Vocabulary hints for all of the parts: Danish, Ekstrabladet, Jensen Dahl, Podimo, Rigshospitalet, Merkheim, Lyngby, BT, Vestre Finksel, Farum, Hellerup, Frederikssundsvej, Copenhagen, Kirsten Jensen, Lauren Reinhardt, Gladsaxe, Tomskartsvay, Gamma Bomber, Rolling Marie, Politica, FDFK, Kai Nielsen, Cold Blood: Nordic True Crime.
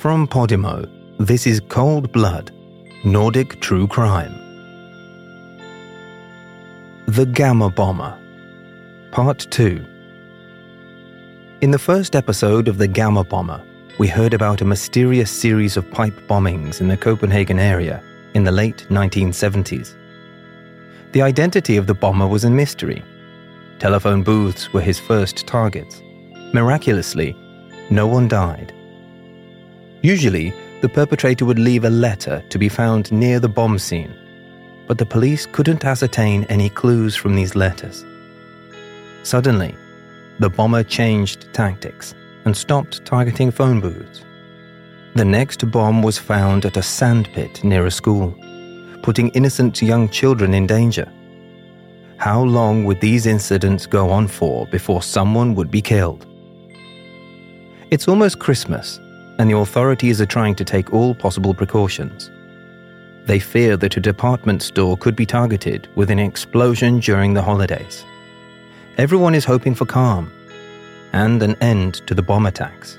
From Podimo, this is Cold Blood, Nordic True Crime. The Gamma Bomber, Part 2. In the first episode of The Gamma Bomber, we heard about a mysterious series of pipe bombings in the Copenhagen area in the late 1970s. The identity of the bomber was a mystery. Telephone booths were his first targets. Miraculously, no one died. Usually, the perpetrator would leave a letter to be found near the bomb scene, but the police couldn't ascertain any clues from these letters. Suddenly, the bomber changed tactics and stopped targeting phone booths. The next bomb was found at a sandpit near a school, putting innocent young children in danger. How long would these incidents go on for before someone would be killed? It's almost Christmas, and the authorities are trying to take all possible precautions. They fear that a department store could be targeted with an explosion during the holidays. Everyone is hoping for calm and an end to the bomb attacks.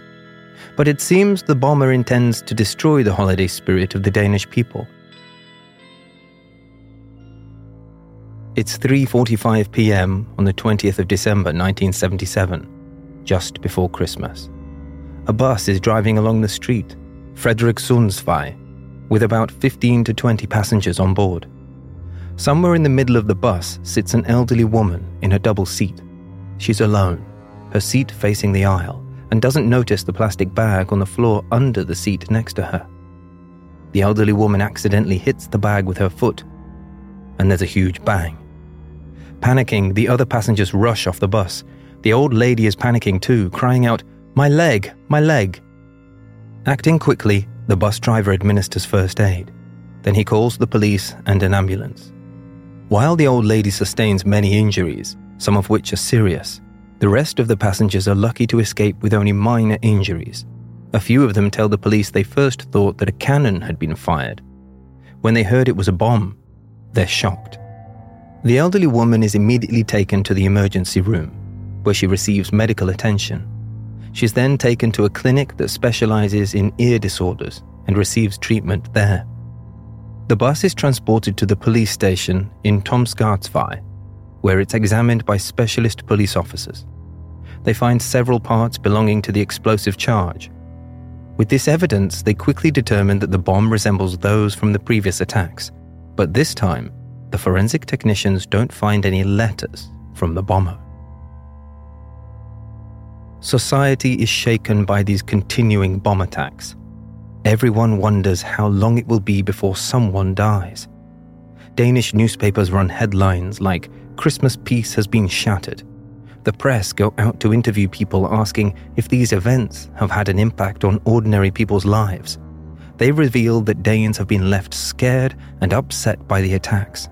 But it seems the bomber intends to destroy the holiday spirit of the Danish people. It's 3:45 p.m. on the 20th of December 1977, just before Christmas. A bus is driving along the street, Frederikssundsvej, with about 15 to 20 passengers on board. Somewhere in the middle of the bus sits an elderly woman in a double seat. She's alone, her seat facing the aisle, and doesn't notice the plastic bag on the floor under the seat next to her. The elderly woman accidentally hits the bag with her foot, and there's a huge bang. Panicking, the other passengers rush off the bus. The old lady is panicking too, crying out, "My leg, my leg." Acting quickly, the bus driver administers first aid. Then he calls the police and an ambulance. While the old lady sustains many injuries, some of which are serious, the rest of the passengers are lucky to escape with only minor injuries. A few of them tell the police they first thought that a cannon had been fired. When they heard it was a bomb, they're shocked. The elderly woman is immediately taken to the emergency room, where she receives medical attention. She's then taken to a clinic that specializes in ear disorders and receives treatment there. The bus is transported to the police station in Tomskartsvay, where it's examined by specialist police officers. They find several parts belonging to the explosive charge. With this evidence, they quickly determine that the bomb resembles those from the previous attacks, but this time, the forensic technicians don't find any letters from the bomber. Society is shaken by these continuing bomb attacks. Everyone wonders how long it will be before someone dies. Danish newspapers run headlines like, "Christmas peace has been shattered." The press go out to interview people asking if these events have had an impact on ordinary people's lives. They reveal that Danes have been left scared and upset by the attacks.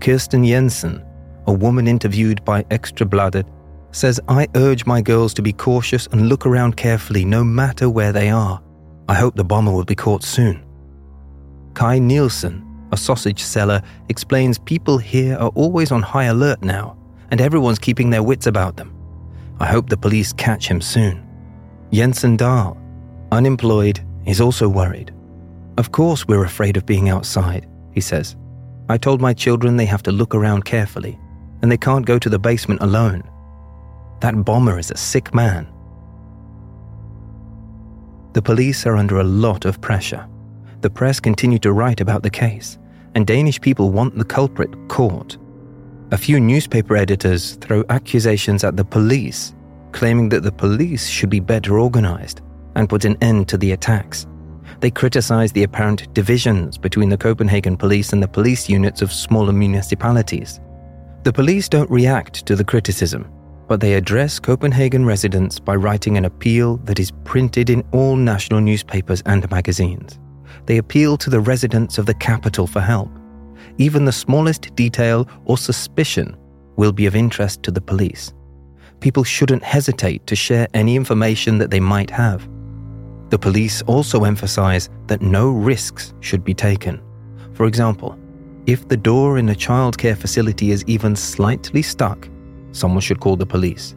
Kirsten Jensen, a woman interviewed by Ekstrabladet, says, "I urge my girls to be cautious and look around carefully no matter where they are. I hope the bomber will be caught soon." Kai Nielsen, a sausage seller, explains people here are always on high alert now, and everyone's keeping their wits about them. "I hope the police catch him soon." Jensen Dahl, unemployed, is also worried. "Of course we're afraid of being outside," he says. "I told my children they have to look around carefully, and they can't go to the basement alone. That bomber is a sick man." The police are under a lot of pressure. The press continue to write about the case, and Danish people want the culprit caught. A few newspaper editors throw accusations at the police, claiming that the police should be better organized and put an end to the attacks. They criticize the apparent divisions between the Copenhagen police and the police units of smaller municipalities. The police don't react to the criticism, but they address Copenhagen residents by writing an appeal that is printed in all national newspapers and magazines. They appeal to the residents of the capital for help. Even the smallest detail or suspicion will be of interest to the police. People shouldn't hesitate to share any information that they might have. The police also emphasize that no risks should be taken. For example, if the door in a childcare facility is even slightly stuck, someone should call the police.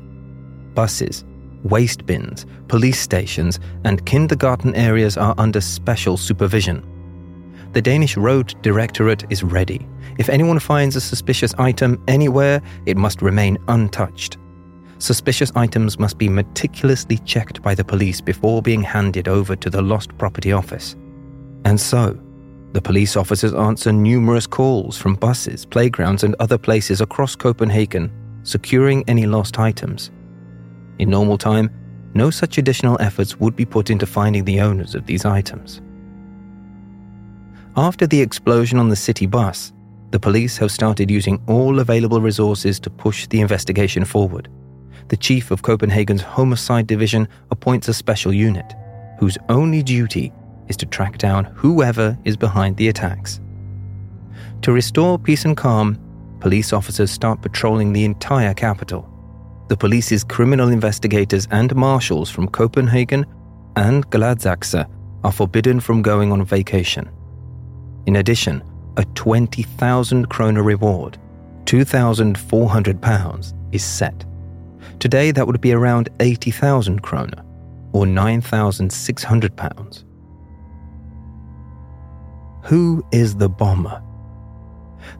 Buses, waste bins, police stations, and kindergarten areas are under special supervision. The Danish Road Directorate is ready. If anyone finds a suspicious item anywhere, it must remain untouched. Suspicious items must be meticulously checked by the police before being handed over to the Lost Property Office. And so, the police officers answer numerous calls from buses, playgrounds, and other places across Copenhagen, securing any lost items. In normal time, no such additional efforts would be put into finding the owners of these items. After the explosion on the city bus, the police have started using all available resources to push the investigation forward. The chief of Copenhagen's Homicide Division appoints a special unit, whose only duty is to track down whoever is behind the attacks. To restore peace and calm, police officers start patrolling the entire capital. The police's criminal investigators and marshals from Copenhagen and Gladsaxe are forbidden from going on vacation. In addition, a 20,000 kroner reward, £2,400, is set. Today, that would be around 80,000 kroner, or £9,600. Who is the bomber?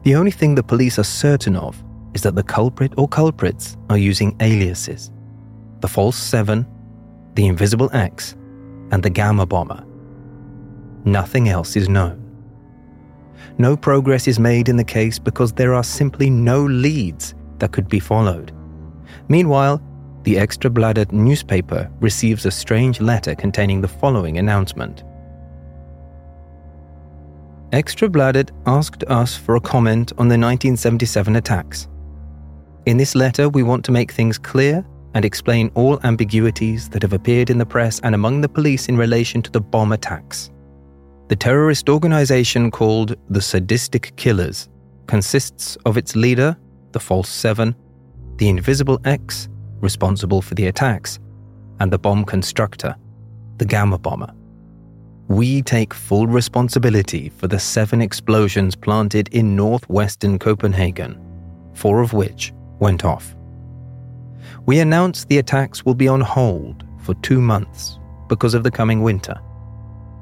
The only thing the police are certain of is that the culprit or culprits are using aliases. The False Seven, the Invisible X, and the Gamma Bomber. Nothing else is known. No progress is made in the case because there are simply no leads that could be followed. Meanwhile, the Ekstrabladet newspaper receives a strange letter containing the following announcement. Ekstrabladet asked us for a comment on the 1977 attacks. In this letter, we want to make things clear and explain all ambiguities that have appeared in the press and among the police in relation to the bomb attacks. The terrorist organization called the Sadistic Killers consists of its leader, the False Seven, the Invisible X, responsible for the attacks, and the bomb constructor, the Gamma Bomber. We take full responsibility for the 7 explosions planted in northwestern Copenhagen, 4 of which went off. We announce the attacks will be on hold for 2 months because of the coming winter.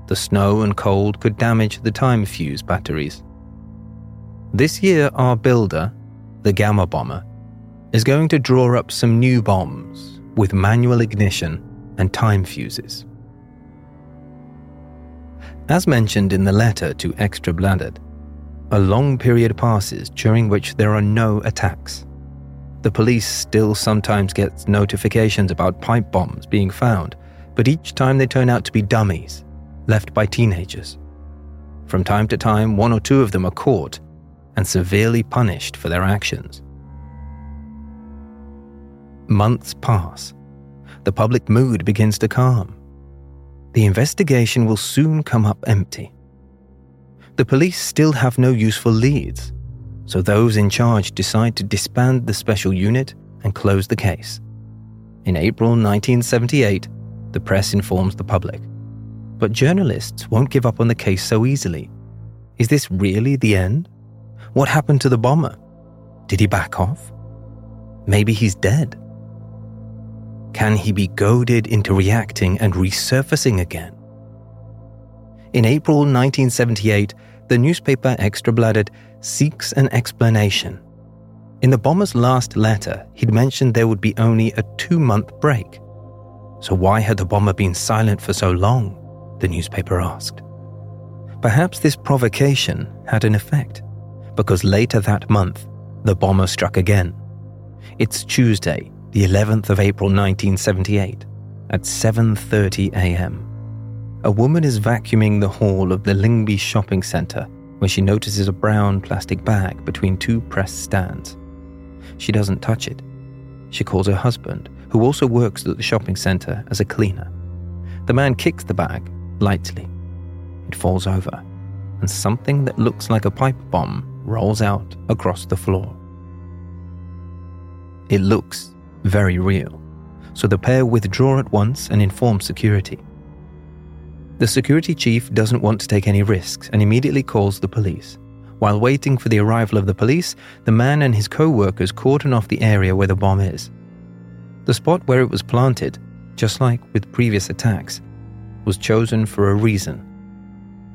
The snow and cold could damage the time fuse batteries. This year, our builder, the Gamma Bomber, is going to draw up some new bombs with manual ignition and time fuses. As mentioned in the letter to Ekstrabladet, a long period passes during which there are no attacks. The police still sometimes get notifications about pipe bombs being found, but each time they turn out to be dummies left by teenagers. From time to time, 1 or 2 of them are caught and severely punished for their actions. Months pass. The public mood begins to calm. The investigation will soon come up empty. The police still have no useful leads, so those in charge decide to disband the special unit and close the case. In April 1978, the press informs the public. But journalists won't give up on the case so easily. Is this really the end? What happened to the bomber? Did he back off? Maybe he's dead. Can he be goaded into reacting and resurfacing again? In April 1978, the newspaper Ekstrabladet seeks an explanation. In the bomber's last letter, he'd mentioned there would be only a 2-month break. So why had the bomber been silent for so long? The newspaper asked. Perhaps this provocation had an effect, because later that month, the bomber struck again. It's Tuesday, the 11th of April 1978, at 7:30 a.m. A woman is vacuuming the hall of the Lyngby shopping centre when she notices a brown plastic bag between 2 press stands. She doesn't touch it. She calls her husband, who also works at the shopping centre as a cleaner. The man kicks the bag lightly. It falls over, and something that looks like a pipe bomb rolls out across the floor. It looks very real, so the pair withdraw at once and inform security. The security chief doesn't want to take any risks and immediately calls the police. While waiting for the arrival of the police, the man and his co-workers cordon off the area where the bomb is. The spot where it was planted just like with previous attacks, was chosen for a reason.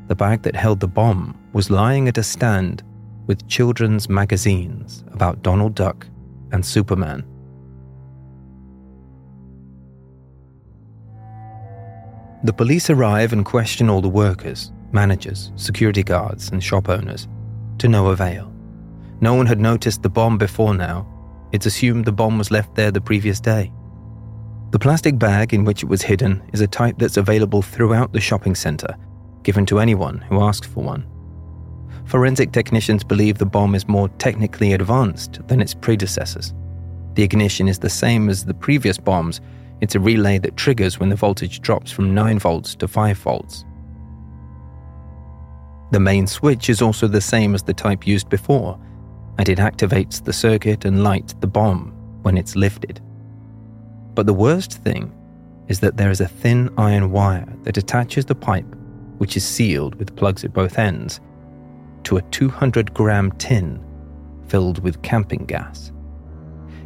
The bag that held the bomb was lying at a stand with children's magazines about Donald Duck and Superman. The police arrive and question all the workers, managers, security guards, and shop owners, to no avail. No one had noticed the bomb before now. It's assumed the bomb was left there the previous day. The plastic bag in which it was hidden is a type that's available throughout the shopping centre, given to anyone who asks for one. Forensic technicians believe the bomb is more technically advanced than its predecessors. The ignition is the same as the previous bombs. It's a relay that triggers when the voltage drops from 9 volts to 5 volts. The main switch is also the same as the type used before, and it activates the circuit and lights the bomb when it's lifted. But the worst thing is that there is a thin iron wire that attaches the pipe, which is sealed with plugs at both ends, to a 200-gram tin filled with camping gas.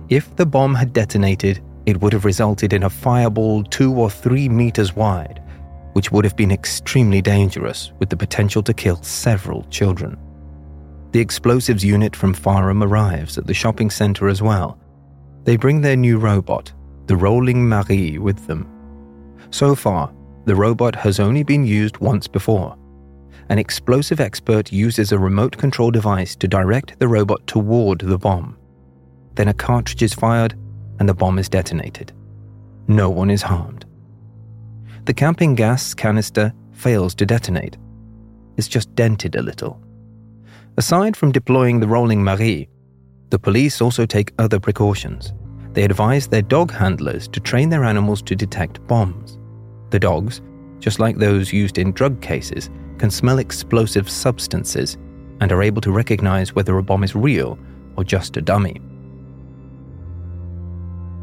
If the bomb had detonated, it would have resulted in a fireball 2 or 3 meters wide, which would have been extremely dangerous with the potential to kill several children. The explosives unit from Farum arrives at the shopping centre as well. They bring their new robot, the Rolling Marie, with them. So far, the robot has only been used once before. An explosive expert uses a remote control device to direct the robot toward the bomb. Then a cartridge is fired and the bomb is detonated. No one is harmed. The camping gas canister fails to detonate. It's just dented a little. Aside from deploying the Rolling Marie, the police also take other precautions. They advise their dog handlers to train their animals to detect bombs. The dogs, just like those used in drug cases, can smell explosive substances and are able to recognize whether a bomb is real or just a dummy.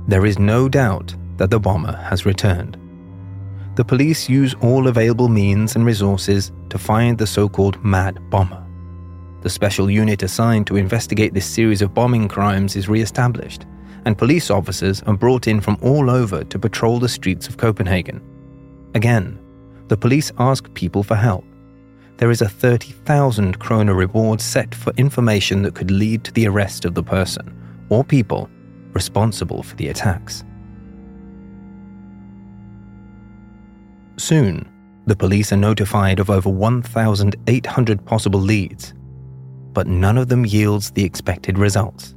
There is no doubt that the bomber has returned. The police use all available means and resources to find the so-called Mad Bomber. The special unit assigned to investigate this series of bombing crimes is re-established, and police officers are brought in from all over to patrol the streets of Copenhagen. Again, the police ask people for help. There is a 30,000 kroner reward set for information that could lead to the arrest of the person or people responsible for the attacks. Soon, the police are notified of over 1,800 possible leads, but none of them yields the expected results.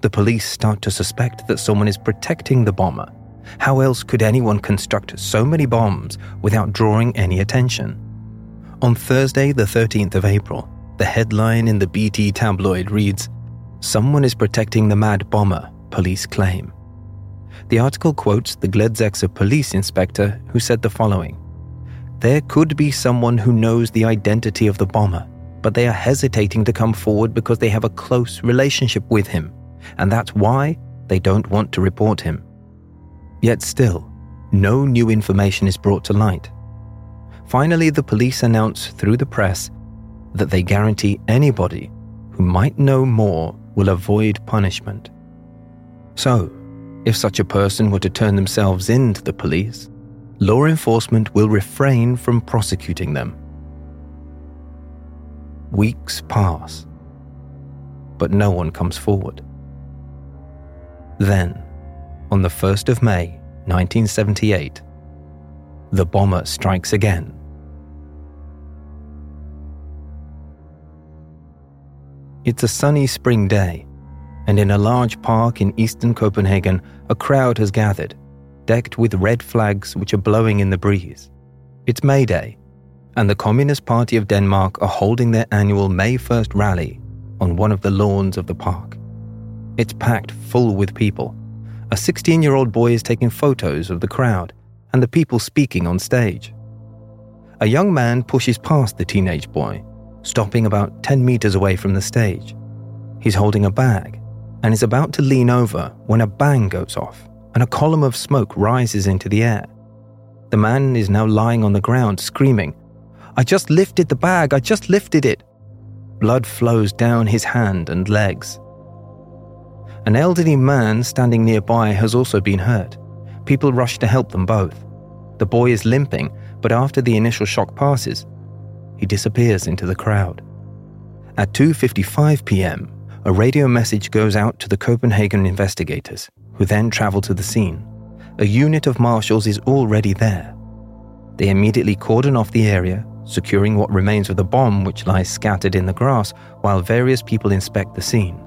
The police start to suspect that someone is protecting the bomber. How else could anyone construct so many bombs without drawing any attention? On Thursday, the 13th of April, the headline in the BT tabloid reads, "Someone is protecting the Mad Bomber, police claim." The article quotes the Gladsaxe police inspector, who said the following: "There could be someone who knows the identity of the bomber, but they are hesitating to come forward because they have a close relationship with him, and that's why they don't want to report him." Yet still, no new information is brought to light. Finally, the police announce through the press that they guarantee anybody who might know more will avoid punishment. So, if such a person were to turn themselves in to the police, law enforcement will refrain from prosecuting them. Weeks pass, but no one comes forward. Then, on the 1st of May, 1978, the bomber strikes again. It's a sunny spring day, and in a large park in eastern Copenhagen, a crowd has gathered, decked with red flags which are blowing in the breeze. It's May Day, and the Communist Party of Denmark are holding their annual May 1st rally on one of the lawns of the park. It's packed full with people. A 16-year-old boy is taking photos of the crowd and the people speaking on stage. A young man pushes past the teenage boy, stopping about 10 meters away from the stage. He's holding a bag and is about to lean over when a bang goes off and a column of smoke rises into the air. The man is now lying on the ground screaming, "I just lifted the bag, I just lifted it." Blood flows down his hand and legs. An elderly man standing nearby has also been hurt, People rush to help them both. The boy is limping, but after the initial shock passes, he disappears into the crowd. At 2:55 p.m, a radio message goes out to the Copenhagen investigators, who then travel to the scene. A unit of marshals is already there. They immediately cordon off the area, securing what remains of the bomb which lies scattered in the grass, while various people inspect the scene.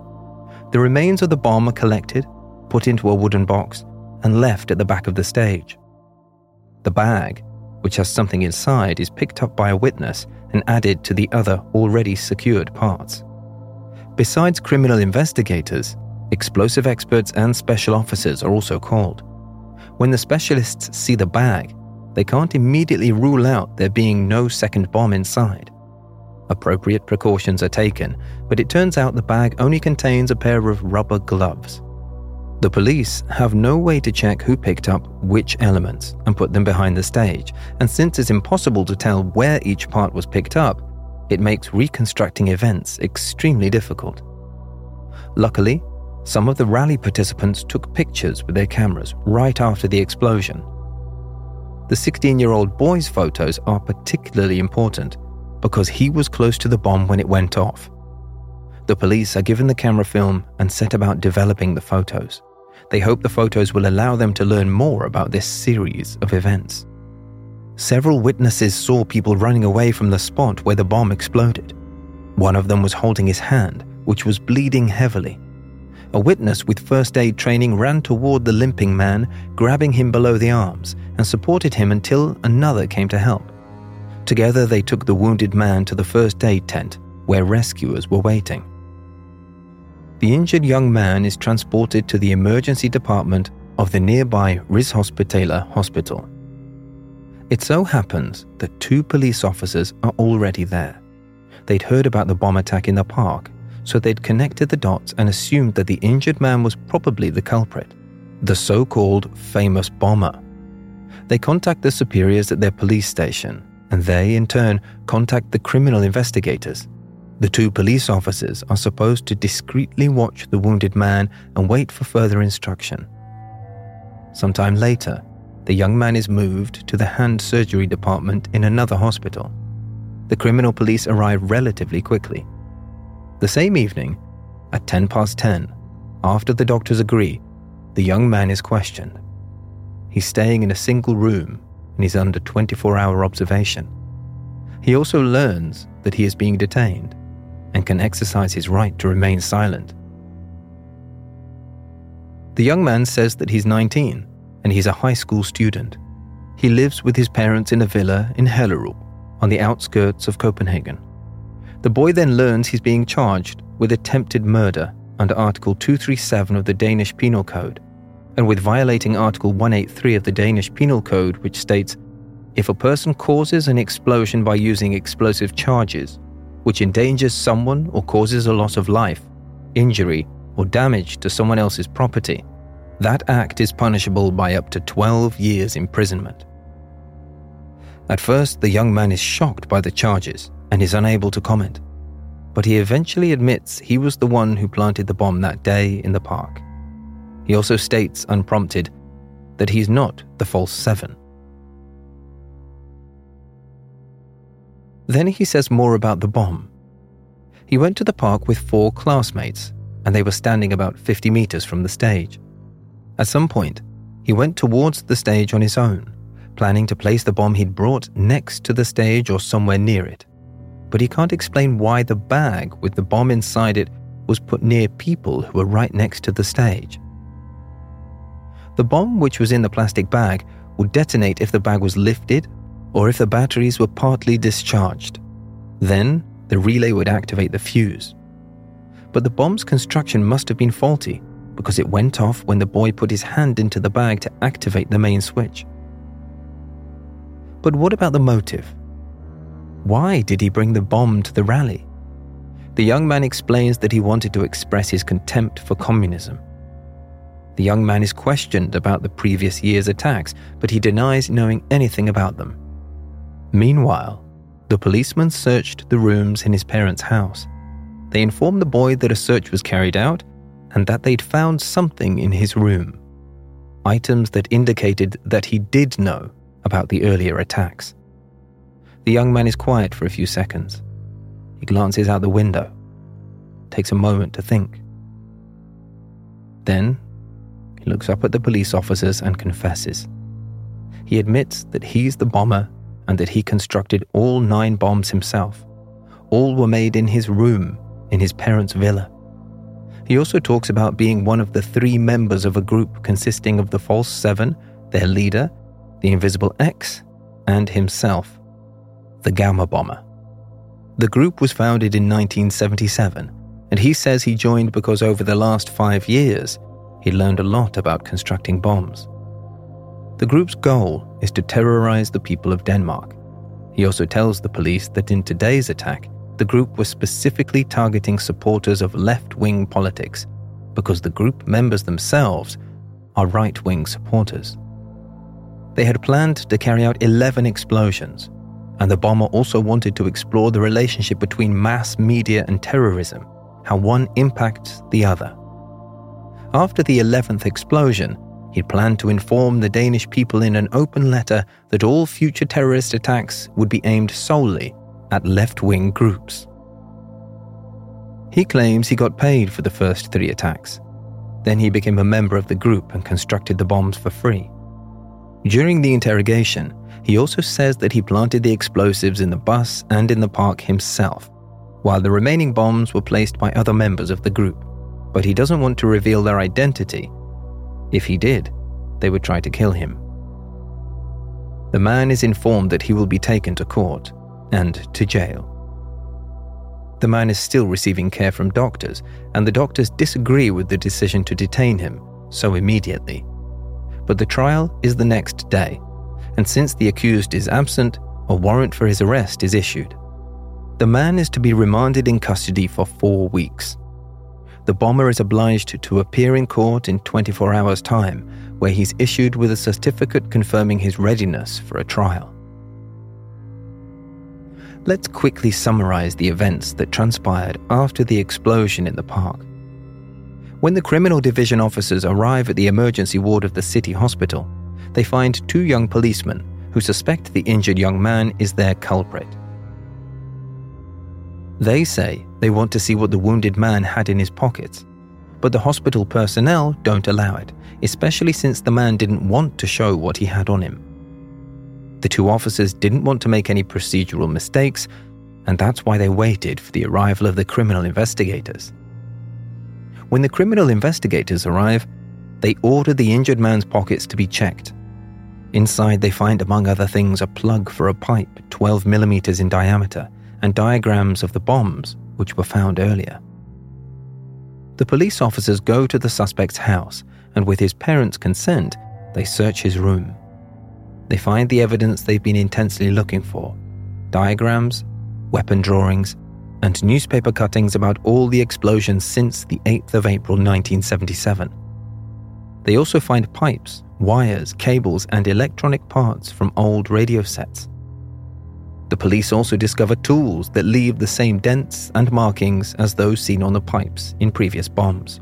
The remains of the bomb are collected, put into a wooden box, and left at the back of the stage. The bag, which has something inside, is picked up by a witness and added to the other already secured parts. Besides criminal investigators, explosive experts and special officers are also called. When the specialists see the bag, they can't immediately rule out there being no second bomb inside. Appropriate precautions are taken, but it turns out the bag only contains a pair of rubber gloves. The police have no way to check who picked up which elements and put them behind the stage, and since it's impossible to tell where each part was picked up, it makes reconstructing events extremely difficult. Luckily, some of the rally participants took pictures with their cameras right after the explosion. The 16-year-old boy's photos are particularly important because he was close to the bomb when it went off. The police are given the camera film and set about developing the photos. They hope the photos will allow them to learn more about this series of events. Several witnesses saw people running away from the spot where the bomb exploded. One of them was holding his hand, which was bleeding heavily. A witness with first aid training ran toward the limping man, grabbing him below the arms, and supported him until another came to help. Together they took the wounded man to the first aid tent, where rescuers were waiting. The injured young man is transported to the emergency department of the nearby Rigshospitalet hospital. It so happens that two police officers are already there. They'd heard about the bomb attack in the park, so they'd connected the dots and assumed that the injured man was probably the culprit, the so-called famous bomber. They contact the superiors at their police station, and they, in turn, contact the criminal investigators. The two police officers are supposed to discreetly watch the wounded man and wait for further instruction. Sometime later, the young man is moved to the hand surgery department in another hospital. The criminal police arrive relatively quickly. The same evening, at 10:10, after the doctors agree, the young man is questioned. He's staying in a single room and he's under 24-hour observation. He also learns that he is being detained and can exercise his right to remain silent. The young man says that he's 19 and he's a high school student. He lives with his parents in a villa in Hellerup on the outskirts of Copenhagen. The boy then learns he's being charged with attempted murder under Article 237 of the Danish Penal Code and with violating Article 183 of the Danish Penal Code, which states, if a person causes an explosion by using explosive charges, which endangers someone or causes a loss of life, injury, or damage to someone else's property, that act is punishable by up to 12 years imprisonment. At first, the young man is shocked by the charges and is unable to comment, but he eventually admits he was the one who planted the bomb that day in the park. He also states, unprompted, that he's not the false seven. Then he says more about the bomb. He went to the park with 4 classmates, and they were standing about 50 meters from the stage. At some point, he went towards the stage on his own, planning to place the bomb he'd brought next to the stage or somewhere near it. But he can't explain why the bag with the bomb inside it was put near people who were right next to the stage. The bomb which was in the plastic bag would detonate if the bag was lifted or if the batteries were partly discharged. Then, the relay would activate the fuse. But the bomb's construction must have been faulty because it went off when the boy put his hand into the bag to activate the main switch. But what about the motive? Why did he bring the bomb to the rally? The young man explains that he wanted to express his contempt for communism. The young man is questioned about the previous year's attacks, but he denies knowing anything about them. Meanwhile, the policemen searched the rooms in his parents' house. They informed the boy that a search was carried out and that they'd found something in his room. items that indicated that he did know about the earlier attacks. The young man is quiet for a few seconds. He glances out the window, takes a moment to think. Then, he looks up at the police officers and confesses. He admits that he's the bomber and that he constructed all 9 bombs himself. All were made in his room, in his parents' villa. He also talks about being one of the 3 members of a group consisting of the False 7, their leader, the Invisible X, and himself, the Gamma Bomber. The group was founded in 1977, and he says he joined because over the last 5 years, he learned a lot about constructing bombs. The group's goal is to terrorize the people of Denmark. He also tells the police that in today's attack, the group was specifically targeting supporters of left-wing politics because the group members themselves are right-wing supporters. They had planned to carry out 11 explosions, and the bomber also wanted to explore the relationship between mass media and terrorism, how one impacts the other. After the 11th explosion, he planned to inform the Danish people in an open letter that all future terrorist attacks would be aimed solely at left-wing groups. He claims he got paid for the first 3 attacks. Then he became a member of the group and constructed the bombs for free. During the interrogation, he also says that he planted the explosives in the bus and in the park himself, while the remaining bombs were placed by other members of the group. But he doesn't want to reveal their identity. If he did, they would try to kill him. The man is informed that he will be taken to court and to jail. The man is still receiving care from doctors, and the doctors disagree with the decision to detain him so immediately. But the trial is the next day, and since the accused is absent, a warrant for his arrest is issued. The man is to be remanded in custody for 4 weeks. The bomber is obliged to appear in court in 24 hours' time, where he's issued with a certificate confirming his readiness for a trial. Let's quickly summarize the events that transpired after the explosion in the park. When the criminal division officers arrive at the emergency ward of the city hospital, they find 2 young policemen who suspect the injured young man is their culprit. They say they want to see what the wounded man had in his pockets, but the hospital personnel don't allow it, especially since the man didn't want to show what he had on him. The 2 officers didn't want to make any procedural mistakes, and that's why they waited for the arrival of the criminal investigators. When the criminal investigators arrive, they order the injured man's pockets to be checked. Inside, they find, among other things, a plug for a pipe 12 millimeters in diameter and diagrams of the bombs which were found earlier. The police officers go to the suspect's house, and with his parents' consent, they search his room. They find the evidence they've been intensely looking for: diagrams, weapon drawings, and newspaper cuttings about all the explosions since the 8th of April 1977. They also find pipes, wires, cables, and electronic parts from old radio sets. The police also discover tools that leave the same dents and markings as those seen on the pipes in previous bombs.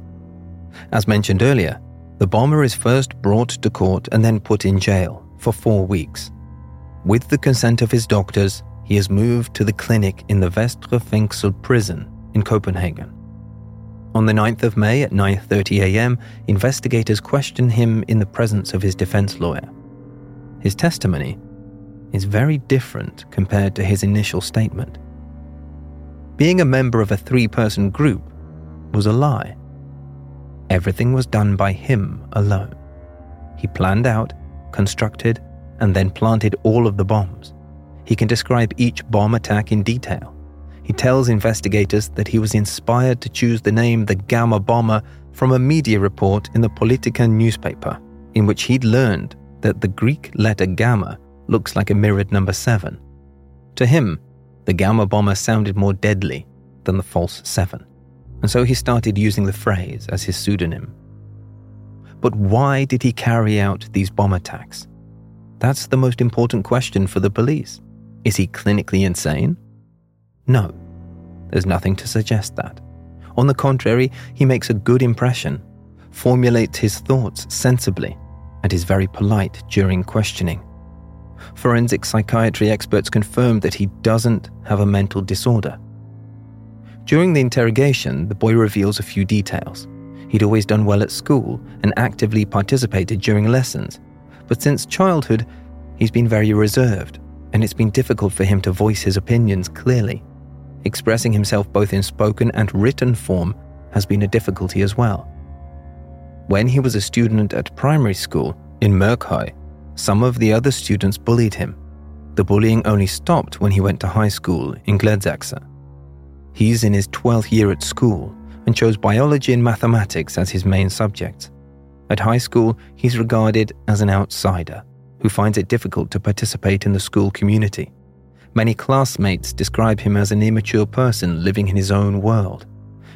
As mentioned earlier, the bomber is first brought to court and then put in jail for 4 weeks. With the consent of his doctors, he is moved to the clinic in the Vestre Finksel prison in Copenhagen. On the 9th of May at 9:30 a.m, investigators question him in the presence of his defense lawyer. His testimony is very different compared to his initial statement. Being a member of a 3-person group was a lie. Everything was done by him alone. He planned out, constructed, and then planted all of the bombs. He can describe each bomb attack in detail. He tells investigators that he was inspired to choose the name the Gamma Bomber from a media report in the Politica newspaper, in which he'd learned that the Greek letter Gamma looks like a mirrored number 7. To him, the Gamma Bomber sounded more deadly than the False 7, and so he started using the phrase as his pseudonym. But why did he carry out these bomb attacks? That's the most important question for the police. Is he clinically insane? No, there's nothing to suggest that. On the contrary, he makes a good impression, formulates his thoughts sensibly, and is very polite during questioning. Forensic psychiatry experts confirmed that he doesn't have a mental disorder. During the interrogation, the boy reveals a few details. He'd always done well at school and actively participated during lessons, but since childhood, he's been very reserved, and it's been difficult for him to voice his opinions clearly. Expressing himself both in spoken and written form has been a difficulty as well. When he was a student at primary school in Merkheim, some of the other students bullied him. The bullying only stopped when he went to high school in Gladsaxe. He's in his 12th year at school and chose biology and mathematics as his main subjects. At high school, he's regarded as an outsider who finds it difficult to participate in the school community. Many classmates describe him as an immature person living in his own world.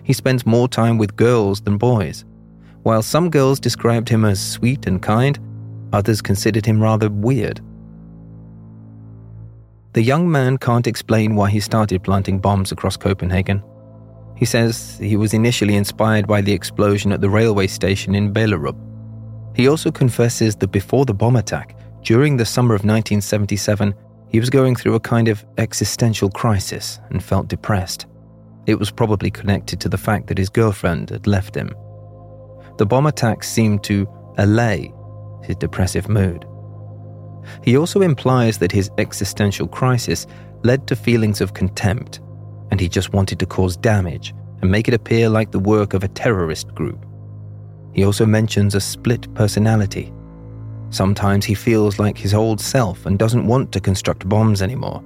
He spends more time with girls than boys. While some girls described him as sweet and kind, others considered him rather weird. The young man can't explain why he started planting bombs across Copenhagen. He says he was initially inspired by the explosion at the railway station in Hellerup. He also confesses that before the bomb attack, during the summer of 1977, he was going through a kind of existential crisis and felt depressed. It was probably connected to the fact that his girlfriend had left him. The bomb attacks seemed to allay his depressive mood. He also implies that his existential crisis led to feelings of contempt, and he just wanted to cause damage and make it appear like the work of a terrorist group. He also mentions a split personality. Sometimes he feels like his old self and doesn't want to construct bombs anymore.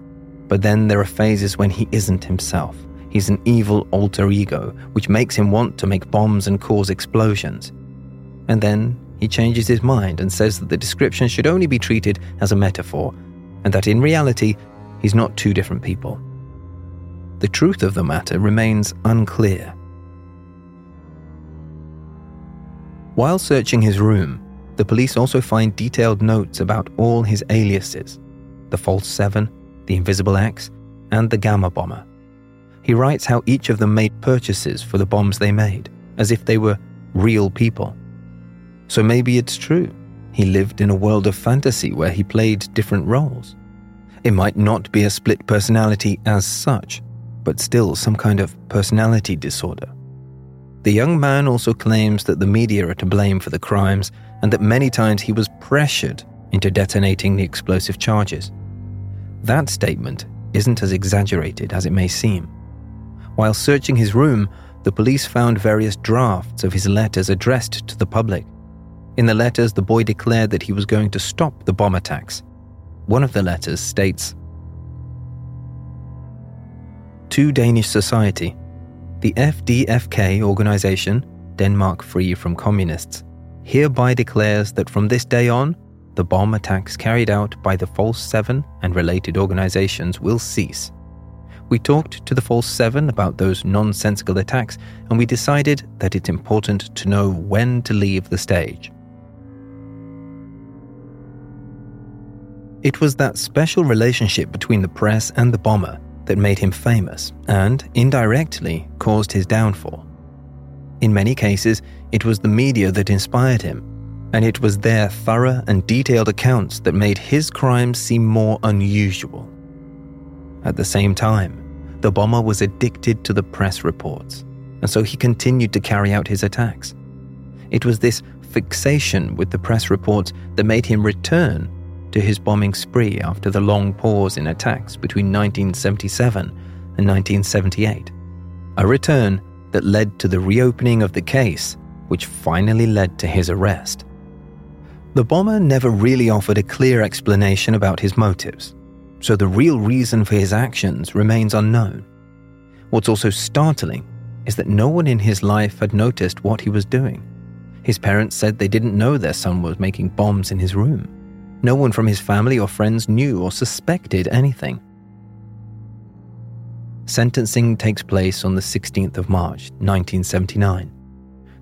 But then there are phases when he isn't himself. He's an evil alter ego, which makes him want to make bombs and cause explosions. And then he changes his mind and says that the description should only be treated as a metaphor, and that in reality, he's not two different people. The truth of the matter remains unclear. While searching his room, the police also find detailed notes about all his aliases, the False Seven, the Invisible X, and the Gamma Bomber. He writes how each of them made purchases for the bombs they made, as if they were real people. So maybe it's true. He lived in a world of fantasy where he played different roles. It might not be a split personality as such, but still some kind of personality disorder. The young man also claims that the media are to blame for the crimes and that many times he was pressured into detonating the explosive charges. That statement isn't as exaggerated as it may seem. While searching his room, the police found various drafts of his letters addressed to the public. In the letters, the boy declared that he was going to stop the bomb attacks. One of the letters states, "To Danish society, the FDFK organization, Denmark Free from Communists, hereby declares that from this day on, the bomb attacks carried out by the False Seven and related organizations will cease. We talked to the False Seven about those nonsensical attacks, and we decided that it's important to know when to leave the stage." It was that special relationship between the press and the bomber that made him famous and, indirectly, caused his downfall. In many cases, it was the media that inspired him, and it was their thorough and detailed accounts that made his crimes seem more unusual. At the same time, the bomber was addicted to the press reports, and so he continued to carry out his attacks. It was this fixation with the press reports that made him return to his bombing spree after the long pause in attacks between 1977 and 1978, a return that led to the reopening of the case, which finally led to his arrest. The bomber never really offered a clear explanation about his motives, so the real reason for his actions remains unknown. What's also startling is that no one in his life had noticed what he was doing. His parents said they didn't know their son was making bombs in his room. No one from his family or friends knew or suspected anything. Sentencing takes place on the 16th of March, 1979.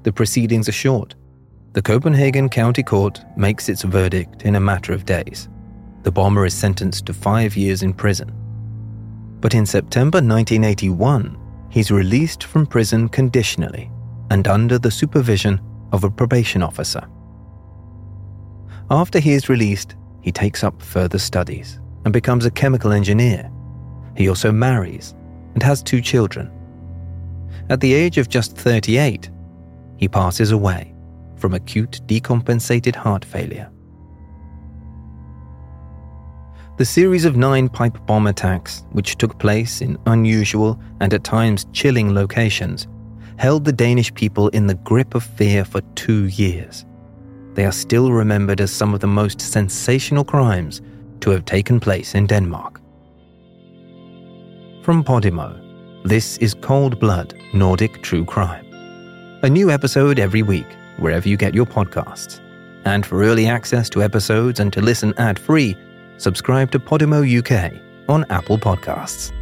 The proceedings are short. The Copenhagen County Court makes its verdict in a matter of days. The bomber is sentenced to 5 years in prison. But in September 1981, he's released from prison conditionally and under the supervision of a probation officer. After he is released, he takes up further studies and becomes a chemical engineer. He also marries and has 2 children. At the age of just 38, he passes away from acute decompensated heart failure. The series of 9 pipe bomb attacks, which took place in unusual and at times chilling locations, held the Danish people in the grip of fear for 2 years. They are still remembered as some of the most sensational crimes to have taken place in Denmark. From Podimo, this is Cold Blood: Nordic True Crime. A new episode every week, wherever you get your podcasts. And for early access to episodes and to listen ad-free, subscribe to Podimo UK on Apple Podcasts.